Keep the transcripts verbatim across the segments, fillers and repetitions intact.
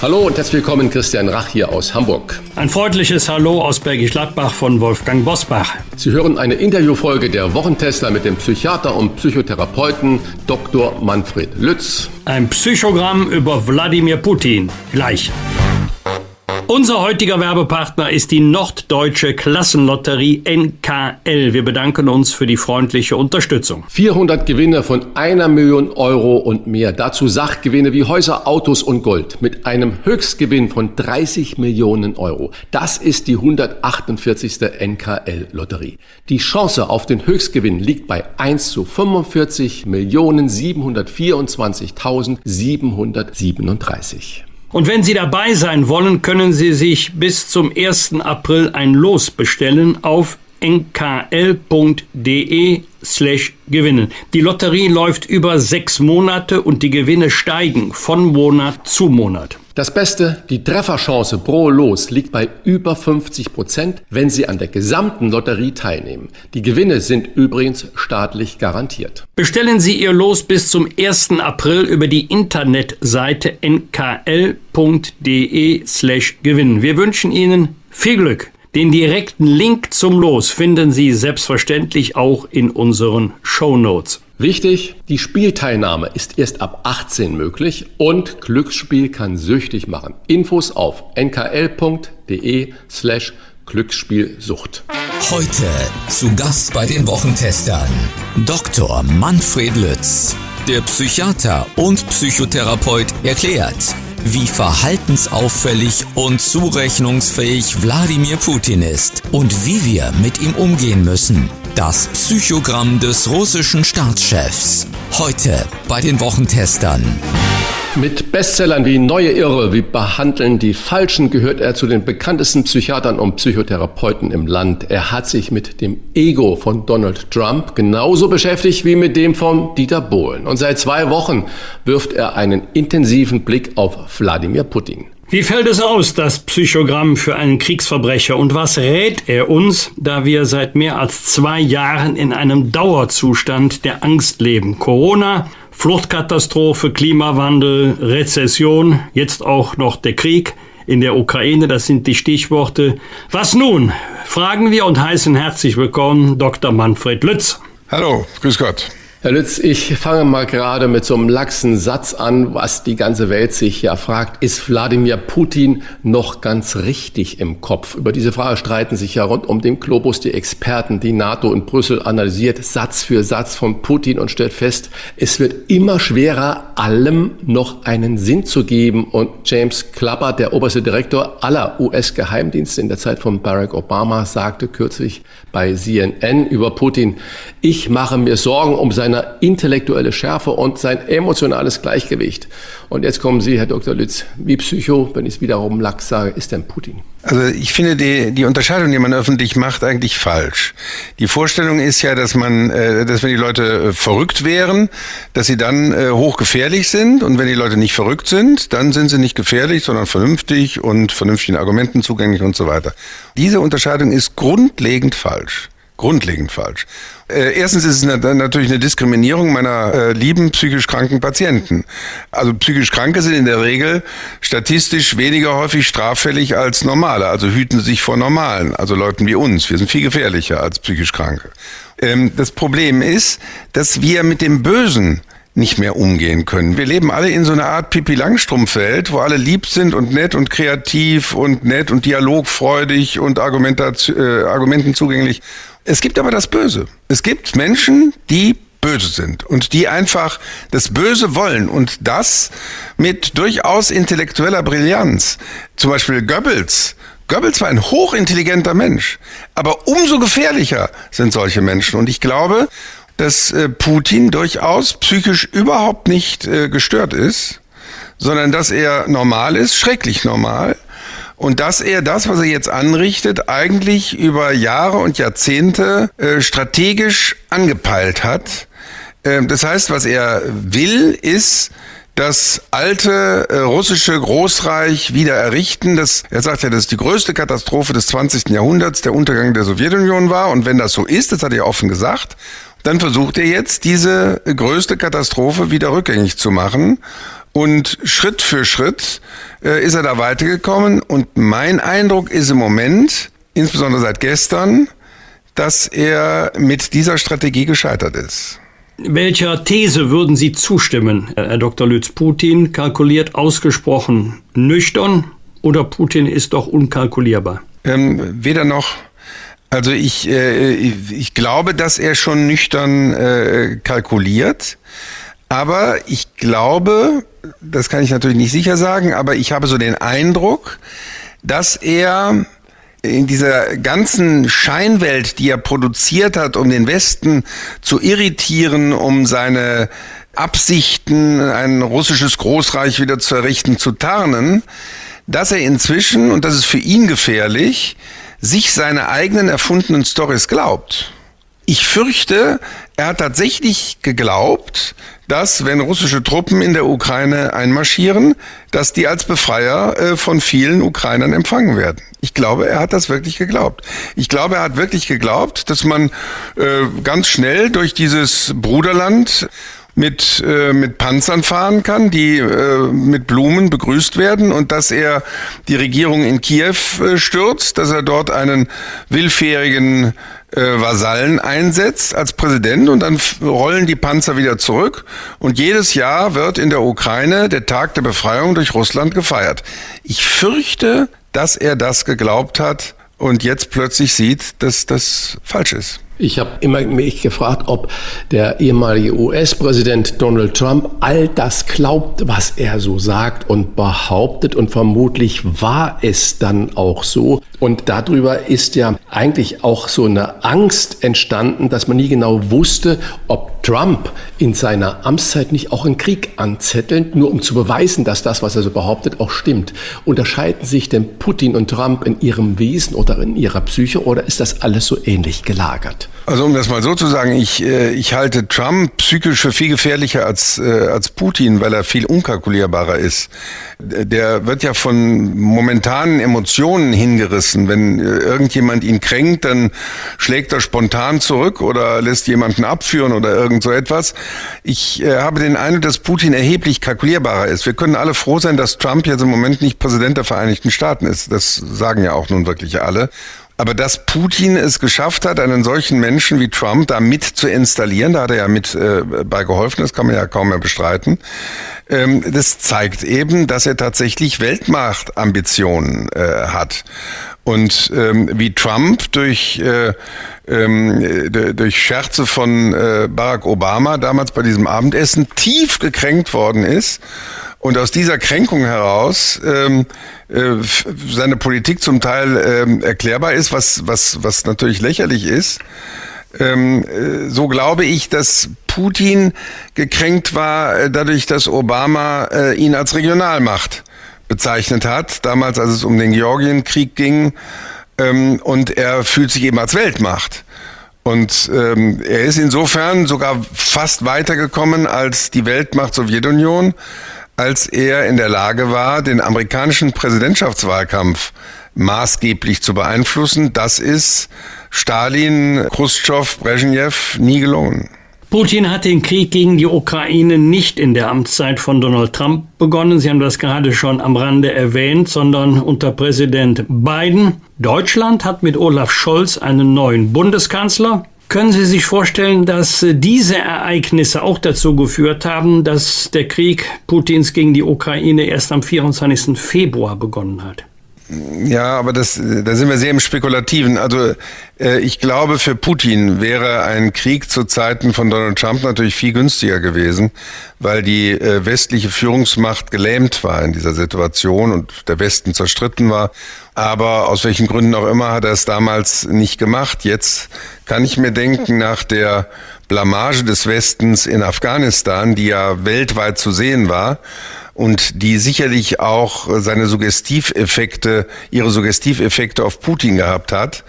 Hallo und herzlich willkommen, Christian Rach hier aus Hamburg. Ein freundliches Hallo aus Bergisch Gladbach von Wolfgang Bosbach. Sie hören eine Interviewfolge der Wochentester mit dem Psychiater und Psychotherapeuten Doktor Manfred Lütz. Ein Psychogramm über Wladimir Putin. Gleich. Unser heutiger Werbepartner ist die Norddeutsche Klassenlotterie N K L. Wir bedanken uns für die freundliche Unterstützung. vierhundert Gewinne von einer Million Euro und mehr. Dazu Sachgewinne wie Häuser, Autos und Gold. Mit einem Höchstgewinn von dreißig Millionen Euro. Das ist die hundertachtundvierzigste N K L-Lotterie. Die Chance auf den Höchstgewinn liegt bei eins zu fünfundvierzig Millionen siebenhundertvierundzwanzigtausendsiebenhundertsiebenunddreißig. Und wenn Sie dabei sein wollen, können Sie sich bis zum ersten April ein Los bestellen auf n k l punkt d e slash gewinnen. Die Lotterie läuft über sechs Monate und die Gewinne steigen von Monat zu Monat. Das Beste, die Trefferchance pro Los liegt bei über fünfzig Prozent, wenn Sie an der gesamten Lotterie teilnehmen. Die Gewinne sind übrigens staatlich garantiert. Bestellen Sie Ihr Los bis zum ersten April über die Internetseite n k l punkt d e slash gewinnen. Wir wünschen Ihnen viel Glück. Den direkten Link zum Los finden Sie selbstverständlich auch in unseren Shownotes. Wichtig, die Spielteilnahme ist erst ab achtzehn möglich und Glücksspiel kann süchtig machen. Infos auf n k l punkt d e slash Glücksspielsucht. Heute zu Gast bei den Wochentestern Doktor Manfred Lütz. Der Psychiater und Psychotherapeut erklärt, wie verhaltensauffällig und zurechnungsfähig Wladimir Putin ist und wie wir mit ihm umgehen müssen. Das Psychogramm des russischen Staatschefs. Heute bei den Wochentestern. Mit Bestsellern wie Neue Irre! Wir behandeln die Falschen gehört er zu den bekanntesten Psychiatern und Psychotherapeuten im Land. Er hat sich mit dem Ego von Donald Trump genauso beschäftigt wie mit dem von Dieter Bohlen. Und seit zwei Wochen wirft er einen intensiven Blick auf Wladimir Putin. Wie fällt es aus, das Psychogramm für einen Kriegsverbrecher? Und was rät er uns, da wir seit mehr als zwei Jahren in einem Dauerzustand der Angst leben? Corona, Fluchtkatastrophe, Klimawandel, Rezession, jetzt auch noch der Krieg in der Ukraine, das sind die Stichworte. Was nun? Fragen wir und heißen herzlich willkommen Doktor Manfred Lütz. Hallo, grüß Gott. Herr Lütz, ich fange mal gerade mit so einem laxen Satz an, was die ganze Welt sich ja fragt. Ist Wladimir Putin noch ganz richtig im Kopf? Über diese Frage streiten sich ja rund um den Globus die Experten. Die NATO in Brüssel analysiert Satz für Satz von Putin und stellt fest, es wird immer schwerer, allem noch einen Sinn zu geben. Und James Clapper, der oberste Direktor aller U S-Geheimdienste in der Zeit von Barack Obama, sagte kürzlich bei C N N über Putin, ich mache mir Sorgen um sein seine intellektuelle Schärfe und sein emotionales Gleichgewicht. Und jetzt kommen Sie, Herr Doktor Lütz, wie Psycho, wenn ich es wiederum lax sage, ist denn Putin? Also ich finde die, die Unterscheidung, die man öffentlich macht, eigentlich falsch. Die Vorstellung ist ja, dass man, äh, dass wenn die Leute äh, verrückt wären, dass sie dann äh, hochgefährlich sind. Und wenn die Leute nicht verrückt sind, dann sind sie nicht gefährlich, sondern vernünftig und vernünftigen Argumenten zugänglich und so weiter. Diese Unterscheidung ist grundlegend falsch. Grundlegend falsch. Äh, erstens ist es eine, natürlich eine Diskriminierung meiner äh, lieben psychisch kranken Patienten. Also psychisch Kranke sind in der Regel statistisch weniger häufig straffällig als Normale. Also hüten sich vor Normalen, also Leuten wie uns. Wir sind viel gefährlicher als psychisch Kranke. Ähm, das Problem ist, dass wir mit dem Bösen nicht mehr umgehen können. Wir leben alle in so einer Art Pipi-Langstrumpf-Welt, wo alle lieb sind und nett und kreativ und nett und dialogfreudig und Argumentation, äh, Argumenten zugänglich. Es gibt aber das Böse. Es gibt Menschen, die böse sind und die einfach das Böse wollen und das mit durchaus intellektueller Brillanz. Zum Beispiel Goebbels. Goebbels war ein hochintelligenter Mensch, aber umso gefährlicher sind solche Menschen. Und ich glaube, dass Putin durchaus psychisch überhaupt nicht gestört ist, sondern dass er normal ist, schrecklich normal. und dass er das, was er jetzt anrichtet, eigentlich über Jahre und Jahrzehnte äh, strategisch angepeilt hat. Äh, das heißt, was er will, ist das alte äh, russische Großreich wieder errichten. Das, er sagt ja, das ist die größte Katastrophe des zwanzigsten Jahrhunderts, der Untergang der Sowjetunion war. Und wenn das so ist, das hat er offen gesagt, dann versucht er jetzt, diese größte Katastrophe wieder rückgängig zu machen. Und Schritt für Schritt äh, ist er da weitergekommen. Und mein Eindruck ist im Moment, insbesondere seit gestern, dass er mit dieser Strategie gescheitert ist. Welcher These würden Sie zustimmen, Herr Doktor Lütz? Putin kalkuliert ausgesprochen nüchtern oder Putin ist doch unkalkulierbar? Ähm, weder noch. Also ich, äh, ich, ich glaube, dass er schon nüchtern äh, kalkuliert. Aber ich glaube, das kann ich natürlich nicht sicher sagen, aber ich habe so den Eindruck, dass er in dieser ganzen Scheinwelt, die er produziert hat, um den Westen zu irritieren, um seine Absichten, ein russisches Großreich wieder zu errichten, zu tarnen, dass er inzwischen, und das ist für ihn gefährlich, sich seine eigenen erfundenen Storys glaubt. Ich fürchte, er hat tatsächlich geglaubt, dass, wenn russische Truppen in der Ukraine einmarschieren, dass die als Befreier äh, von vielen Ukrainern empfangen werden. Ich glaube, er hat das wirklich geglaubt. Ich glaube, er hat wirklich geglaubt, dass man äh, ganz schnell durch dieses Bruderland mit äh, mit Panzern fahren kann, die äh, mit Blumen begrüßt werden, und dass er die Regierung in Kiew äh, stürzt, dass er dort einen willfährigen äh, Vasallen einsetzt als Präsident, und dann rollen die Panzer wieder zurück, und jedes Jahr wird in der Ukraine der Tag der Befreiung durch Russland gefeiert. Ich fürchte, dass er das geglaubt hat und jetzt plötzlich sieht, dass das falsch ist. Ich habe immer mich gefragt, ob der ehemalige U S-Präsident Donald Trump all das glaubt, was er so sagt und behauptet. Und vermutlich war es dann auch so. Und darüber ist ja eigentlich auch so eine Angst entstanden, dass man nie genau wusste, ob Trump in seiner Amtszeit nicht auch einen Krieg anzettelt, nur um zu beweisen, dass das, was er so behauptet, auch stimmt. Unterscheiden sich denn Putin und Trump in ihrem Wesen oder in ihrer Psyche, oder ist das alles so ähnlich gelagert? Also um das mal so zu sagen, ich, ich halte Trump psychisch für viel gefährlicher als, als Putin, weil er viel unkalkulierbarer ist. Der wird ja von momentanen Emotionen hingerissen. Wenn irgendjemand ihn kränkt, dann schlägt er spontan zurück oder lässt jemanden abführen oder irgend so etwas. Ich habe den Eindruck, dass Putin erheblich kalkulierbarer ist. Wir können alle froh sein, dass Trump jetzt im Moment nicht Präsident der Vereinigten Staaten ist. Das sagen ja auch nun wirklich alle. Aber dass Putin es geschafft hat, einen solchen Menschen wie Trump da mit zu installieren, da hat er ja mit äh, bei geholfen, das kann man ja kaum mehr bestreiten, ähm, das zeigt eben, dass er tatsächlich Weltmachtambitionen äh, hat. Und ähm, wie Trump durch, äh, äh, durch Scherze von äh, Barack Obama damals bei diesem Abendessen tief gekränkt worden ist, und aus dieser Kränkung heraus ähm, äh, seine Politik zum Teil ähm, erklärbar ist, was, was, was natürlich lächerlich ist. Ähm, äh, so glaube ich, dass Putin gekränkt war äh, dadurch, dass Obama äh, ihn als Regionalmacht bezeichnet hat, damals, als es um den Georgienkrieg ging. Ähm, und er fühlt sich eben als Weltmacht. Und ähm, er ist insofern sogar fast weitergekommen als die Weltmacht Sowjetunion, als er in der Lage war, den amerikanischen Präsidentschaftswahlkampf maßgeblich zu beeinflussen. Das ist Stalin, Khrushchev, Brezhnev nie gelungen. Putin hat den Krieg gegen die Ukraine nicht in der Amtszeit von Donald Trump begonnen. Sie haben das gerade schon am Rande erwähnt, sondern unter Präsident Biden. Deutschland hat mit Olaf Scholz einen neuen Bundeskanzler. Können Sie sich vorstellen, dass diese Ereignisse auch dazu geführt haben, dass der Krieg Putins gegen die Ukraine erst am vierundzwanzigsten Februar begonnen hat? Ja, aber das, da sind wir sehr im Spekulativen. Also äh, ich glaube, für Putin wäre ein Krieg zu Zeiten von Donald Trump natürlich viel günstiger gewesen, weil die äh, westliche Führungsmacht gelähmt war in dieser Situation und der Westen zerstritten war. Aber aus welchen Gründen auch immer hat er es damals nicht gemacht. Jetzt kann ich mir denken, nach der Blamage des Westens in Afghanistan, die ja weltweit zu sehen war, und die sicherlich auch seine Suggestiveffekte, ihre Suggestiveffekte auf Putin gehabt hat.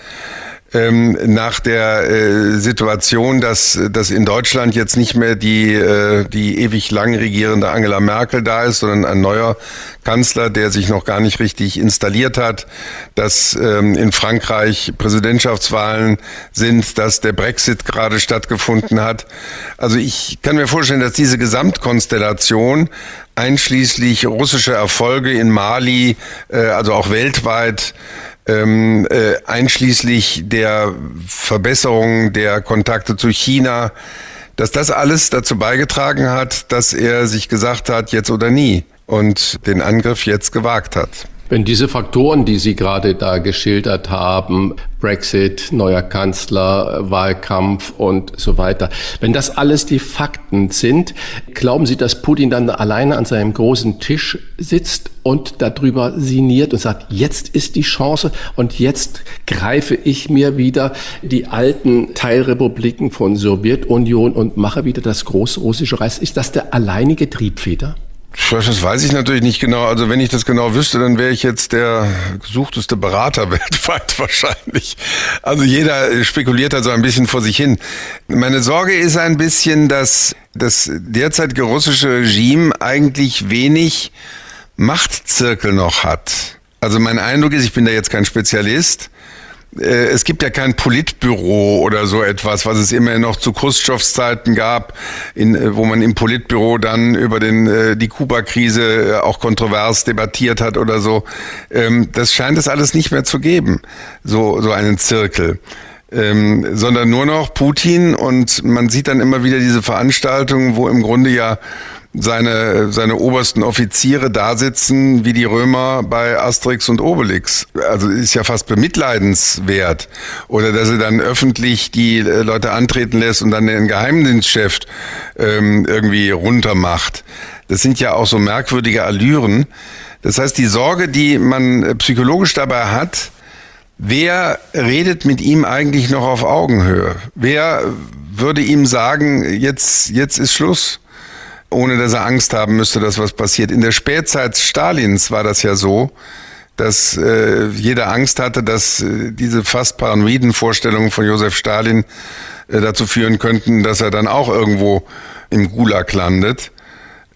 Ähm, nach der äh, Situation, dass, dass in Deutschland jetzt nicht mehr die, äh, die ewig lang regierende Angela Merkel da ist, sondern ein neuer Kanzler, der sich noch gar nicht richtig installiert hat, dass ähm, in Frankreich Präsidentschaftswahlen sind, dass der Brexit gerade stattgefunden hat. Also ich kann mir vorstellen, dass diese Gesamtkonstellation einschließlich russischer Erfolge in Mali, äh, also auch weltweit, Ähm, äh, einschließlich der Verbesserung der Kontakte zu China, dass das alles dazu beigetragen hat, dass er sich gesagt hat, jetzt oder nie, und den Angriff jetzt gewagt hat. Wenn diese Faktoren, die Sie gerade da geschildert haben, Brexit, neuer Kanzler, Wahlkampf und so weiter, wenn das alles die Fakten sind, glauben Sie, dass Putin dann alleine an seinem großen Tisch sitzt und darüber sinniert und sagt, jetzt ist die Chance und jetzt greife ich mir wieder die alten Teilrepubliken von Sowjetunion und mache wieder das große russische Reich? Ist das der alleinige Triebfeder? Das weiß ich natürlich nicht genau. Also wenn ich das genau wüsste, dann wäre ich jetzt der gesuchteste Berater weltweit wahrscheinlich. Also jeder spekuliert da so ein bisschen vor sich hin. Meine Sorge ist ein bisschen, dass das derzeitige russische Regime eigentlich wenig Machtzirkel noch hat. Also mein Eindruck ist, ich bin da jetzt kein Spezialist, es gibt ja kein Politbüro oder so etwas, was es immer noch zu Khrushchevs Zeiten gab, in, wo man im Politbüro dann über den, die Kuba-Krise auch kontrovers debattiert hat oder so. Das scheint es alles nicht mehr zu geben, so, so einen Zirkel. Ähm, sondern nur noch Putin, und man sieht dann immer wieder diese Veranstaltungen, wo im Grunde ja seine, seine obersten Offiziere da sitzen, wie die Römer bei Asterix und Obelix. Also ist ja fast bemitleidenswert. Oder dass er dann öffentlich die Leute antreten lässt und dann den Geheimdienstchef ähm, irgendwie runtermacht. Das sind ja auch so merkwürdige Allüren. Das heißt, die Sorge, die man psychologisch dabei hat, wer redet mit ihm eigentlich noch auf Augenhöhe? Wer würde ihm sagen, jetzt, jetzt ist Schluss, ohne dass er Angst haben müsste, dass was passiert? In der Spätzeit Stalins war das ja so, dass äh, jeder Angst hatte, dass äh, diese fast paranoiden Vorstellungen von Josef Stalin äh, dazu führen könnten, dass er dann auch irgendwo im Gulag landet.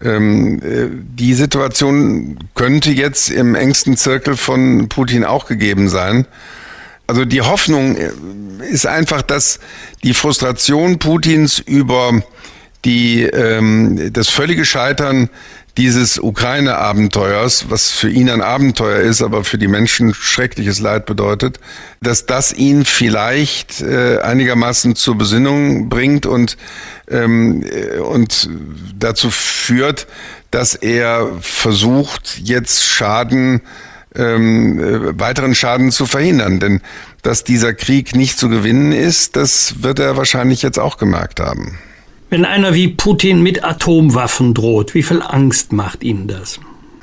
Ähm, äh, die Situation könnte jetzt im engsten Zirkel von Putin auch gegeben sein. Also die Hoffnung ist einfach, dass die Frustration Putins über die, ähm, das völlige Scheitern dieses Ukraine-Abenteuers, was für ihn ein Abenteuer ist, aber für die Menschen schreckliches Leid bedeutet, dass das ihn vielleicht äh, einigermaßen zur Besinnung bringt und, ähm, und dazu führt, dass er versucht, jetzt Schaden, ähm, weiteren Schaden zu verhindern. Denn dass dieser Krieg nicht zu gewinnen ist, das wird er wahrscheinlich jetzt auch gemerkt haben. Wenn einer wie Putin mit Atomwaffen droht, wie viel Angst macht Ihnen das?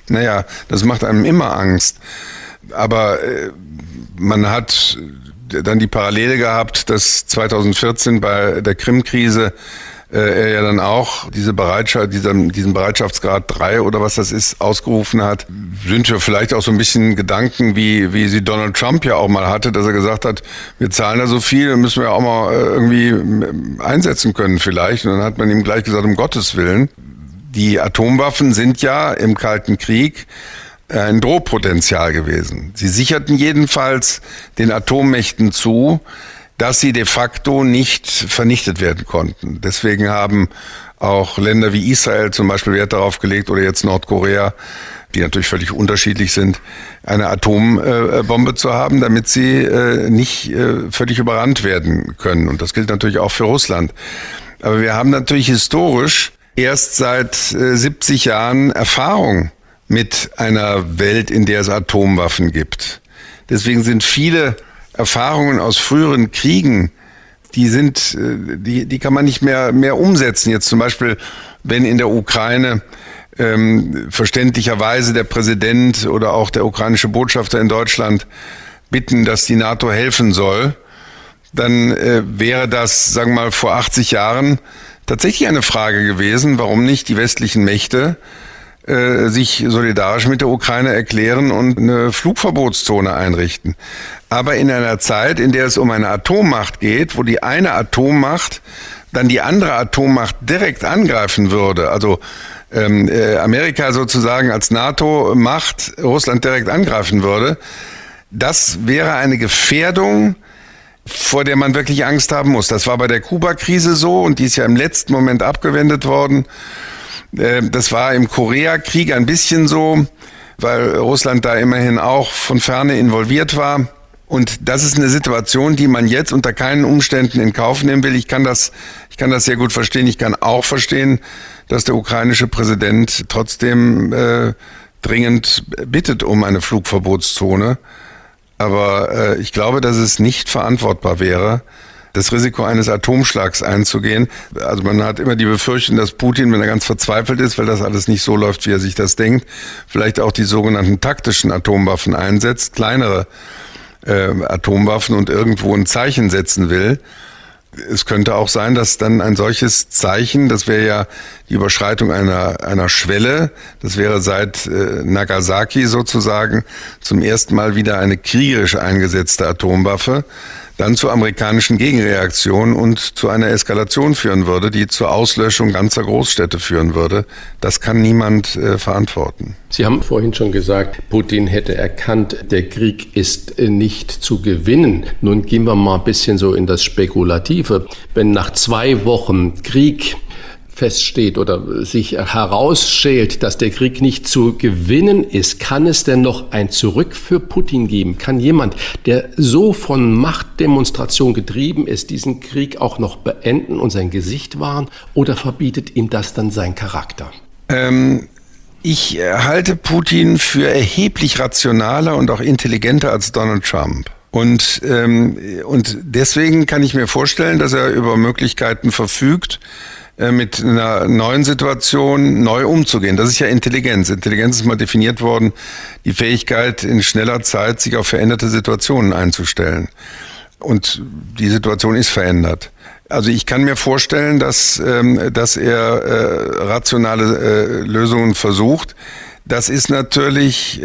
Naja, das macht einem immer Angst. Aber äh, man hat dann die Parallele gehabt, dass zweitausendvierzehn bei der Krim-Krise äh, er ja dann auch diese Bereitschaft, diesen, diesen Bereitschaftsgrad drei oder was das ist, ausgerufen hat. Sind ja vielleicht auch so ein bisschen Gedanken, wie, wie sie Donald Trump ja auch mal hatte, dass er gesagt hat, wir zahlen da so viel, müssen wir auch mal irgendwie einsetzen können vielleicht. Und dann hat man ihm gleich gesagt, um Gottes Willen, die Atomwaffen sind ja im Kalten Krieg ein Drohpotenzial gewesen. Sie sicherten jedenfalls den Atommächten zu, dass sie de facto nicht vernichtet werden konnten. Deswegen haben auch Länder wie Israel zum Beispiel Wert darauf gelegt oder jetzt Nordkorea, die natürlich völlig unterschiedlich sind, eine Atombombe zu haben, damit sie nicht völlig überrannt werden können. Und das gilt natürlich auch für Russland. Aber wir haben natürlich historisch erst seit siebzig Jahren Erfahrung mit einer Welt, in der es Atomwaffen gibt. Deswegen sind viele Erfahrungen aus früheren Kriegen, die sind, die, die kann man nicht mehr, mehr umsetzen. Jetzt zum Beispiel, wenn in der Ukraine ähm, verständlicherweise der Präsident oder auch der ukrainische Botschafter in Deutschland bitten, dass die NATO helfen soll, dann äh, wäre das, sagen wir mal, vor achtzig Jahren tatsächlich eine Frage gewesen, warum nicht die westlichen Mächte äh, sich solidarisch mit der Ukraine erklären und eine Flugverbotszone einrichten. Aber in einer Zeit, in der es um eine Atommacht geht, wo die eine Atommacht dann die andere Atommacht direkt angreifen würde, also ähm, äh, Amerika sozusagen als NATO-Macht Russland direkt angreifen würde, das wäre eine Gefährdung, vor der man wirklich Angst haben muss. Das war bei der Kuba-Krise so und die ist ja im letzten Moment abgewendet worden. Das war im Koreakrieg ein bisschen so, weil Russland da immerhin auch von Ferne involviert war. Und das ist eine Situation, die man jetzt unter keinen Umständen in Kauf nehmen will. Ich kann das, ich kann das sehr gut verstehen. Ich kann auch verstehen, dass der ukrainische Präsident trotzdem äh, dringend bittet um eine Flugverbotszone. Aber äh, ich glaube, dass es nicht verantwortbar wäre, das Risiko eines Atomschlags einzugehen. Also man hat immer die Befürchtung, dass Putin, wenn er ganz verzweifelt ist, weil das alles nicht so läuft, wie er sich das denkt, vielleicht auch die sogenannten taktischen Atomwaffen einsetzt, kleinere äh, Atomwaffen und irgendwo ein Zeichen setzen will. Es könnte auch sein, dass dann ein solches Zeichen, das wäre ja die Überschreitung einer einer Schwelle, das wäre seit äh, Nagasaki sozusagen zum ersten Mal wieder eine kriegerisch eingesetzte Atomwaffe, dann zur amerikanischen Gegenreaktion und zu einer Eskalation führen würde, die zur Auslöschung ganzer Großstädte führen würde. Das kann niemand äh, verantworten. Sie haben vorhin schon gesagt, Putin hätte erkannt, der Krieg ist nicht zu gewinnen. Nun gehen wir mal ein bisschen so in das Spekulative. Wenn nach zwei Wochen Krieg feststeht oder sich herausschält, dass der Krieg nicht zu gewinnen ist, kann es denn noch ein Zurück für Putin geben? Kann jemand, der so von Machtdemonstration getrieben ist, diesen Krieg auch noch beenden und sein Gesicht wahren? Oder verbietet ihm das dann sein Charakter? Ähm, ich halte Putin für erheblich rationaler und auch intelligenter als Donald Trump. Und, ähm, und deswegen kann ich mir vorstellen, dass er über Möglichkeiten verfügt, mit einer neuen Situation neu umzugehen. Das ist ja Intelligenz. Intelligenz ist mal definiert worden, die Fähigkeit, in schneller Zeit sich auf veränderte Situationen einzustellen. Und die Situation ist verändert. Also ich kann mir vorstellen, dass, dass er rationale Lösungen versucht. Das ist natürlich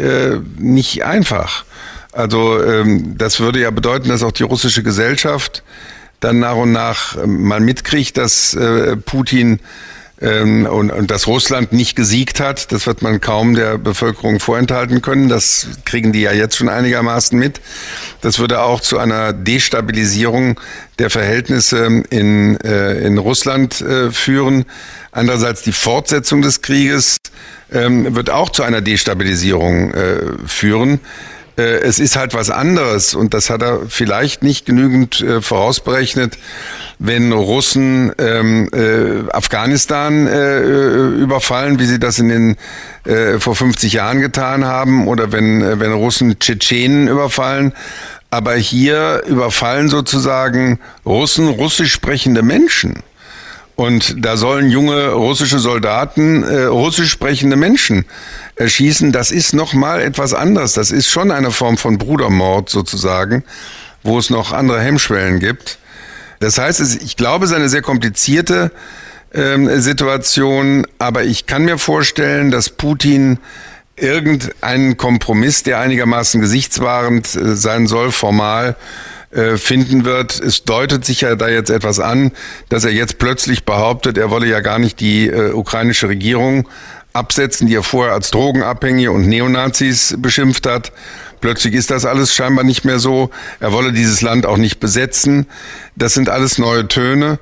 nicht einfach. Also das würde ja bedeuten, dass auch die russische Gesellschaft dann nach und nach mal mitkriegt, dass äh, Putin ähm, und, und dass Russland nicht gesiegt hat. Das wird man kaum der Bevölkerung vorenthalten können. Das kriegen die ja jetzt schon einigermaßen mit. Das würde auch zu einer Destabilisierung der Verhältnisse in, äh, in Russland äh, führen. Andererseits die Fortsetzung des Krieges ähm, wird auch zu einer Destabilisierung äh, führen. Es ist halt was anderes und das hat er vielleicht nicht genügend äh, vorausberechnet, wenn Russen ähm, äh, Afghanistan äh, überfallen, wie sie das in den äh, vor fünfzig Jahren getan haben, oder wenn äh, wenn Russen Tschetschenen überfallen. Aber hier überfallen sozusagen Russen russisch sprechende Menschen. Und da sollen junge russische Soldaten äh, russisch sprechende Menschen erschießen. Das ist nochmal etwas anderes. Das ist schon eine Form von Brudermord sozusagen, wo es noch andere Hemmschwellen gibt. Das heißt, es, ich glaube, es ist eine sehr komplizierte ähm, Situation. Aber ich kann mir vorstellen, dass Putin irgendeinen Kompromiss, der einigermaßen gesichtswahrend äh, sein soll, formal, finden wird. Es deutet sich ja da jetzt etwas an, dass er jetzt plötzlich behauptet, er wolle ja gar nicht die äh, ukrainische Regierung absetzen, die er vorher als Drogenabhängige und Neonazis beschimpft hat. Plötzlich ist das alles scheinbar nicht mehr so. Er wolle dieses Land auch nicht besetzen. Das sind alles neue Töne.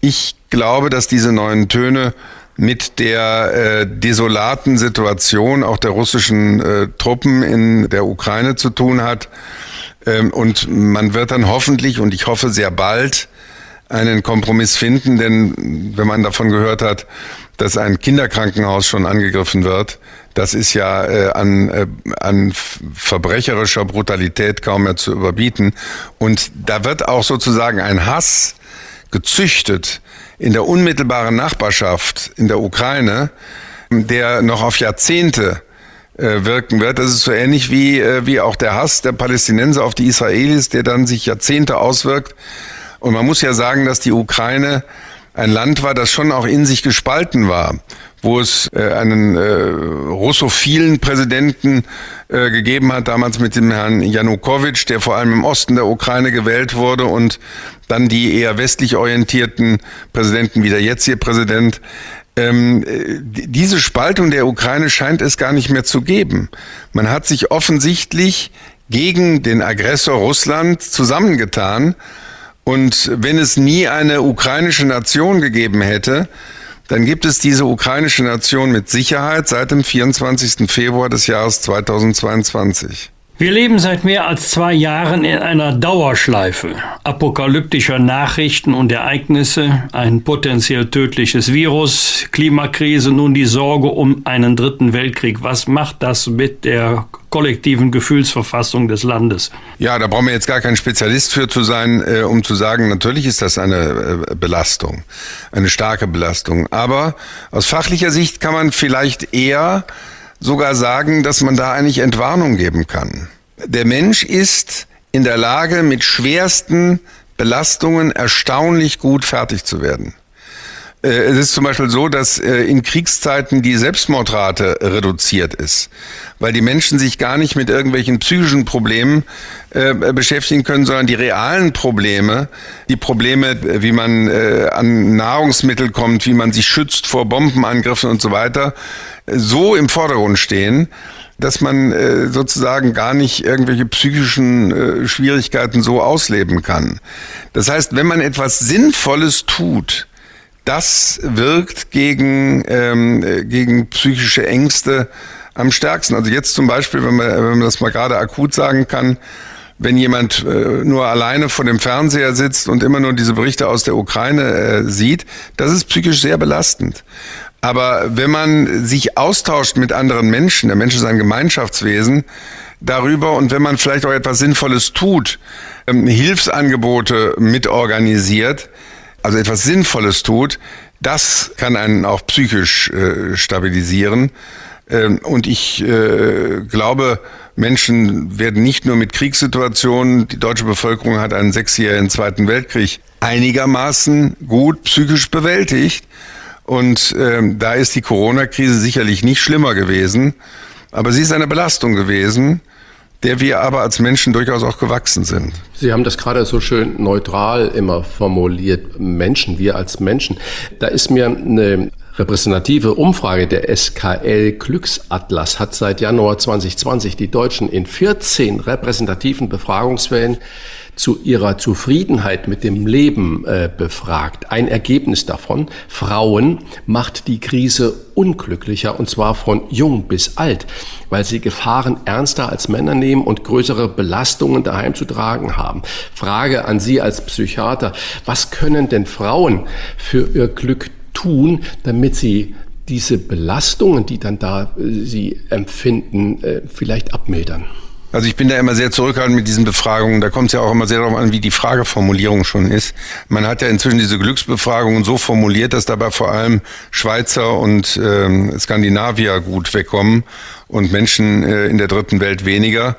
Ich glaube, dass diese neuen Töne mit der äh, desolaten Situation auch der russischen äh, Truppen in der Ukraine zu tun hat. Und man wird dann hoffentlich, und ich hoffe sehr bald, einen Kompromiss finden. Denn wenn man davon gehört hat, dass ein Kinderkrankenhaus schon angegriffen wird, das ist ja äh, an, äh, an verbrecherischer Brutalität kaum mehr zu überbieten. Und da wird auch sozusagen ein Hass gezüchtet in der unmittelbaren Nachbarschaft in der Ukraine, der noch auf Jahrzehnte wirken wird. Das ist so ähnlich wie, wie auch der Hass der Palästinenser auf die Israelis, der dann sich Jahrzehnte auswirkt. Und man muss ja sagen, dass die Ukraine ein Land war, das schon auch in sich gespalten war, wo es äh, einen äh, russophilen Präsidenten äh, gegeben hat, damals mit dem Herrn Janukowitsch, der vor allem im Osten der Ukraine gewählt wurde und dann die eher westlich orientierten Präsidenten, wie der jetzige Präsident. Ähm, diese Spaltung der Ukraine scheint es gar nicht mehr zu geben. Man hat sich offensichtlich gegen den Aggressor Russland zusammengetan. Und wenn es nie eine ukrainische Nation gegeben hätte, dann gibt es diese ukrainische Nation mit Sicherheit seit dem vierundzwanzigsten Februar des Jahres zweitausendzweiundzwanzig. Wir leben seit mehr als zwei Jahren in einer Dauerschleife apokalyptischer Nachrichten und Ereignisse, ein potenziell tödliches Virus, Klimakrise, nun die Sorge um einen dritten Weltkrieg. Was macht das mit der kollektiven Gefühlsverfassung des Landes? Ja, da brauchen wir jetzt gar kein Spezialist für zu sein, äh, um zu sagen, natürlich ist das eine äh, Belastung, eine starke Belastung. Aber aus fachlicher Sicht kann man vielleicht eher sogar sagen, dass man da eigentlich Entwarnung geben kann. Der Mensch ist in der Lage, mit schwersten Belastungen erstaunlich gut fertig zu werden. Es ist zum Beispiel so, dass in Kriegszeiten die Selbstmordrate reduziert ist, weil die Menschen sich gar nicht mit irgendwelchen psychischen Problemen beschäftigen können, sondern die realen Probleme, die Probleme, wie man an Nahrungsmittel kommt, wie man sich schützt vor Bombenangriffen und so weiter, so im Vordergrund stehen, dass man sozusagen gar nicht irgendwelche psychischen Schwierigkeiten so ausleben kann. Das heißt, wenn man etwas Sinnvolles tut, das wirkt gegen, ähm, gegen psychische Ängste am stärksten. Also jetzt zum Beispiel, wenn man, wenn man das mal gerade akut sagen kann, wenn jemand äh, nur alleine vor dem Fernseher sitzt und immer nur diese Berichte aus der Ukraine äh, sieht, das ist psychisch sehr belastend. Aber wenn man sich austauscht mit anderen Menschen, der Mensch ist ein Gemeinschaftswesen, darüber und wenn man vielleicht auch etwas Sinnvolles tut, ähm, Hilfsangebote mitorganisiert, also etwas Sinnvolles tut, das kann einen auch psychisch äh, stabilisieren. Ähm, und ich äh, glaube, Menschen werden nicht nur mit Kriegssituationen, die deutsche Bevölkerung hat einen sechsjährigen Zweiten Weltkrieg einigermaßen gut psychisch bewältigt. Und ähm, da ist die Corona-Krise sicherlich nicht schlimmer gewesen, aber sie ist eine Belastung gewesen, der wir aber als Menschen durchaus auch gewachsen sind. Sie haben das gerade so schön neutral immer formuliert, Menschen, wir als Menschen. Da ist mir eine repräsentative Umfrage, der N K L Glücksatlas hat seit Januar zwanzig zwanzig die Deutschen in vierzehn repräsentativen Befragungswellen zu ihrer Zufriedenheit mit dem Leben äh, befragt. Ein Ergebnis davon, Frauen macht die Krise unglücklicher, und zwar von jung bis alt, weil sie Gefahren ernster als Männer nehmen und größere Belastungen daheim zu tragen haben. Frage an Sie als Psychiater, was können denn Frauen für ihr Glück tun, damit sie diese Belastungen, die dann da äh, sie empfinden, äh, vielleicht abmildern? Also ich bin da immer sehr zurückhaltend mit diesen Befragungen. Da kommt es ja auch immer sehr darauf an, wie die Frageformulierung schon ist. Man hat ja inzwischen diese Glücksbefragungen so formuliert, dass dabei vor allem Schweizer und äh, Skandinavier gut wegkommen und Menschen äh, in der dritten Welt weniger,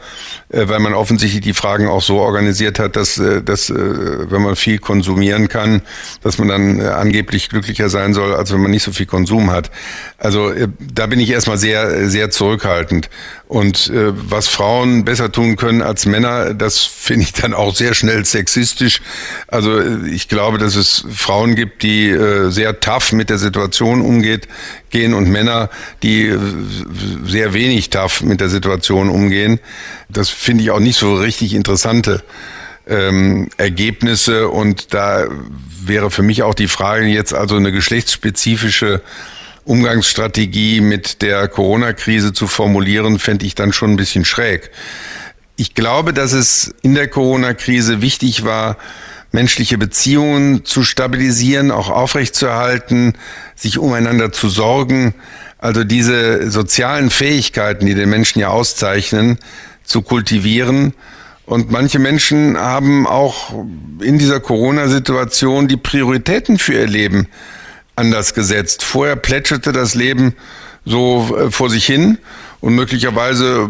äh, weil man offensichtlich die Fragen auch so organisiert hat, dass, äh, dass äh, wenn man viel konsumieren kann, dass man dann äh, angeblich glücklicher sein soll, als wenn man nicht so viel Konsum hat. Also äh, da bin ich erstmal sehr, sehr zurückhaltend. Und äh, was Frauen besser tun können als Männer, das finde ich dann auch sehr schnell sexistisch. Also ich glaube, dass es Frauen gibt, die äh, sehr tough mit der Situation umgeht, gehen und Männer, die äh, sehr wenig tough mit der Situation umgehen. Das finde ich auch nicht so richtig interessante ähm, Ergebnisse. Und da wäre für mich auch die Frage jetzt, also eine geschlechtsspezifische Umgangsstrategie mit der Corona-Krise zu formulieren, fände ich dann schon ein bisschen schräg. Ich glaube, dass es in der Corona-Krise wichtig war, menschliche Beziehungen zu stabilisieren, auch aufrechtzuerhalten, sich umeinander zu sorgen. Also diese sozialen Fähigkeiten, die den Menschen ja auszeichnen, zu kultivieren. Und manche Menschen haben auch in dieser Corona-Situation die Prioritäten für ihr Leben anders gesetzt. Vorher plätscherte das Leben so vor sich hin und möglicherweise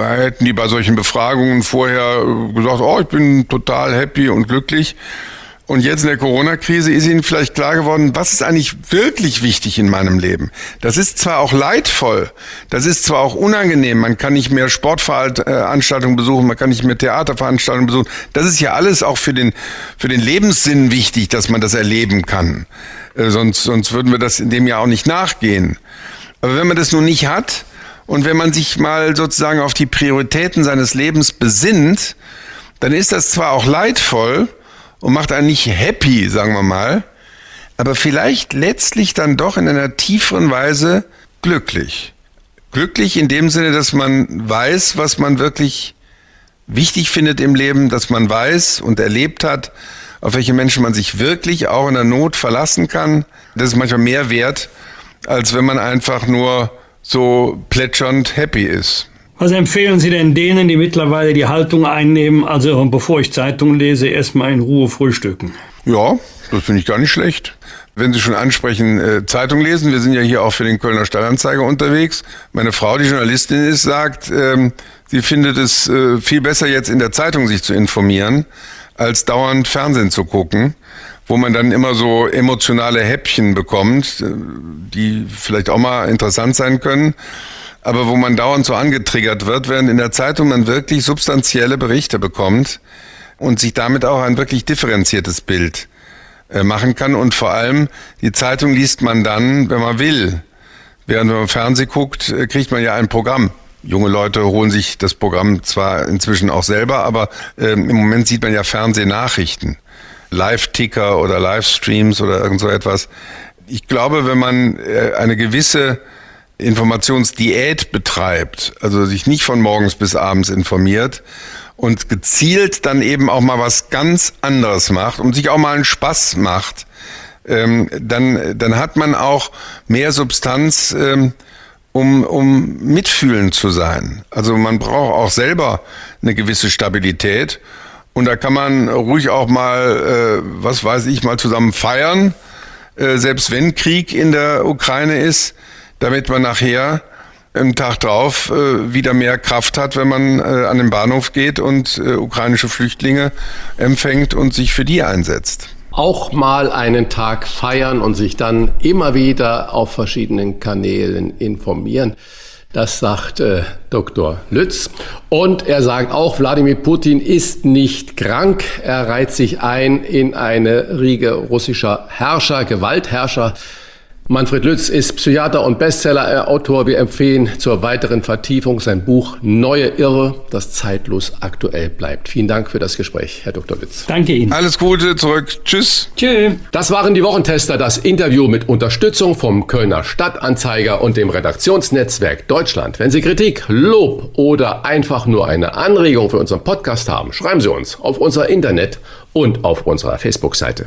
hätten die bei solchen Befragungen vorher gesagt, oh, ich bin total happy und glücklich. Und jetzt in der Corona-Krise ist Ihnen vielleicht klar geworden, was ist eigentlich wirklich wichtig in meinem Leben? Das ist zwar auch leidvoll, das ist zwar auch unangenehm, man kann nicht mehr Sportveranstaltungen besuchen, man kann nicht mehr Theaterveranstaltungen besuchen. Das ist ja alles auch für den, für den Lebenssinn wichtig, dass man das erleben kann. Äh, sonst, sonst würden wir das in dem Jahr auch nicht nachgehen. Aber wenn man das nun nicht hat und wenn man sich mal sozusagen auf die Prioritäten seines Lebens besinnt, dann ist das zwar auch leidvoll und macht einen nicht happy, sagen wir mal, aber vielleicht letztlich dann doch in einer tieferen Weise glücklich. Glücklich in dem Sinne, dass man weiß, was man wirklich wichtig findet im Leben, dass man weiß und erlebt hat, auf welche Menschen man sich wirklich auch in der Not verlassen kann. Das ist manchmal mehr wert, als wenn man einfach nur so plätschernd happy ist. Was empfehlen Sie denn denen, die mittlerweile die Haltung einnehmen, also bevor ich Zeitung lese, erstmal in Ruhe frühstücken? Ja, das finde ich gar nicht schlecht. Wenn Sie schon ansprechen, äh, Zeitung lesen, wir sind ja hier auch für den Kölner Stadtanzeiger unterwegs. Meine Frau, die Journalistin ist, sagt, ähm, sie findet es äh, viel besser, jetzt in der Zeitung sich zu informieren, als dauernd Fernsehen zu gucken, wo man dann immer so emotionale Häppchen bekommt, die vielleicht auch mal interessant sein können, aber wo man dauernd so angetriggert wird, während in der Zeitung man wirklich substanzielle Berichte bekommt und sich damit auch ein wirklich differenziertes Bild äh, machen kann. Und vor allem, die Zeitung liest man dann, wenn man will. Während wenn man Fernsehen guckt, kriegt man ja ein Programm. Junge Leute holen sich das Programm zwar inzwischen auch selber, aber äh, im Moment sieht man ja Fernsehnachrichten. Live-Ticker oder Livestreams oder irgend so etwas. Ich glaube, wenn man eine gewisse Informationsdiät betreibt, also sich nicht von morgens bis abends informiert und gezielt dann eben auch mal was ganz anderes macht und sich auch mal einen Spaß macht, dann, dann hat man auch mehr Substanz, um, um mitfühlend zu sein. Also man braucht auch selber eine gewisse Stabilität. Und da kann man ruhig auch mal, äh, was weiß ich, mal zusammen feiern, äh, selbst wenn Krieg in der Ukraine ist, damit man nachher am Tag drauf äh, wieder mehr Kraft hat, wenn man äh, an den Bahnhof geht und äh, ukrainische Flüchtlinge empfängt und sich für die einsetzt. Auch mal einen Tag feiern und sich dann immer wieder auf verschiedenen Kanälen informieren. Das sagt äh, Doktor Lütz. Und er sagt auch, Wladimir Putin ist nicht krank. Er reiht sich ein in eine Riege russischer Herrscher, Gewaltherrscher. Manfred Lütz ist Psychiater und Bestsellerautor. Wir empfehlen zur weiteren Vertiefung sein Buch Neue Irre, das zeitlos aktuell bleibt. Vielen Dank für das Gespräch, Herr Doktor Lütz. Danke Ihnen. Alles Gute zurück. Tschüss. Tschüss. Das waren die Wochentester, das Interview mit Unterstützung vom Kölner Stadtanzeiger und dem Redaktionsnetzwerk Deutschland. Wenn Sie Kritik, Lob oder einfach nur eine Anregung für unseren Podcast haben, schreiben Sie uns auf unser Internet und auf unserer Facebook-Seite.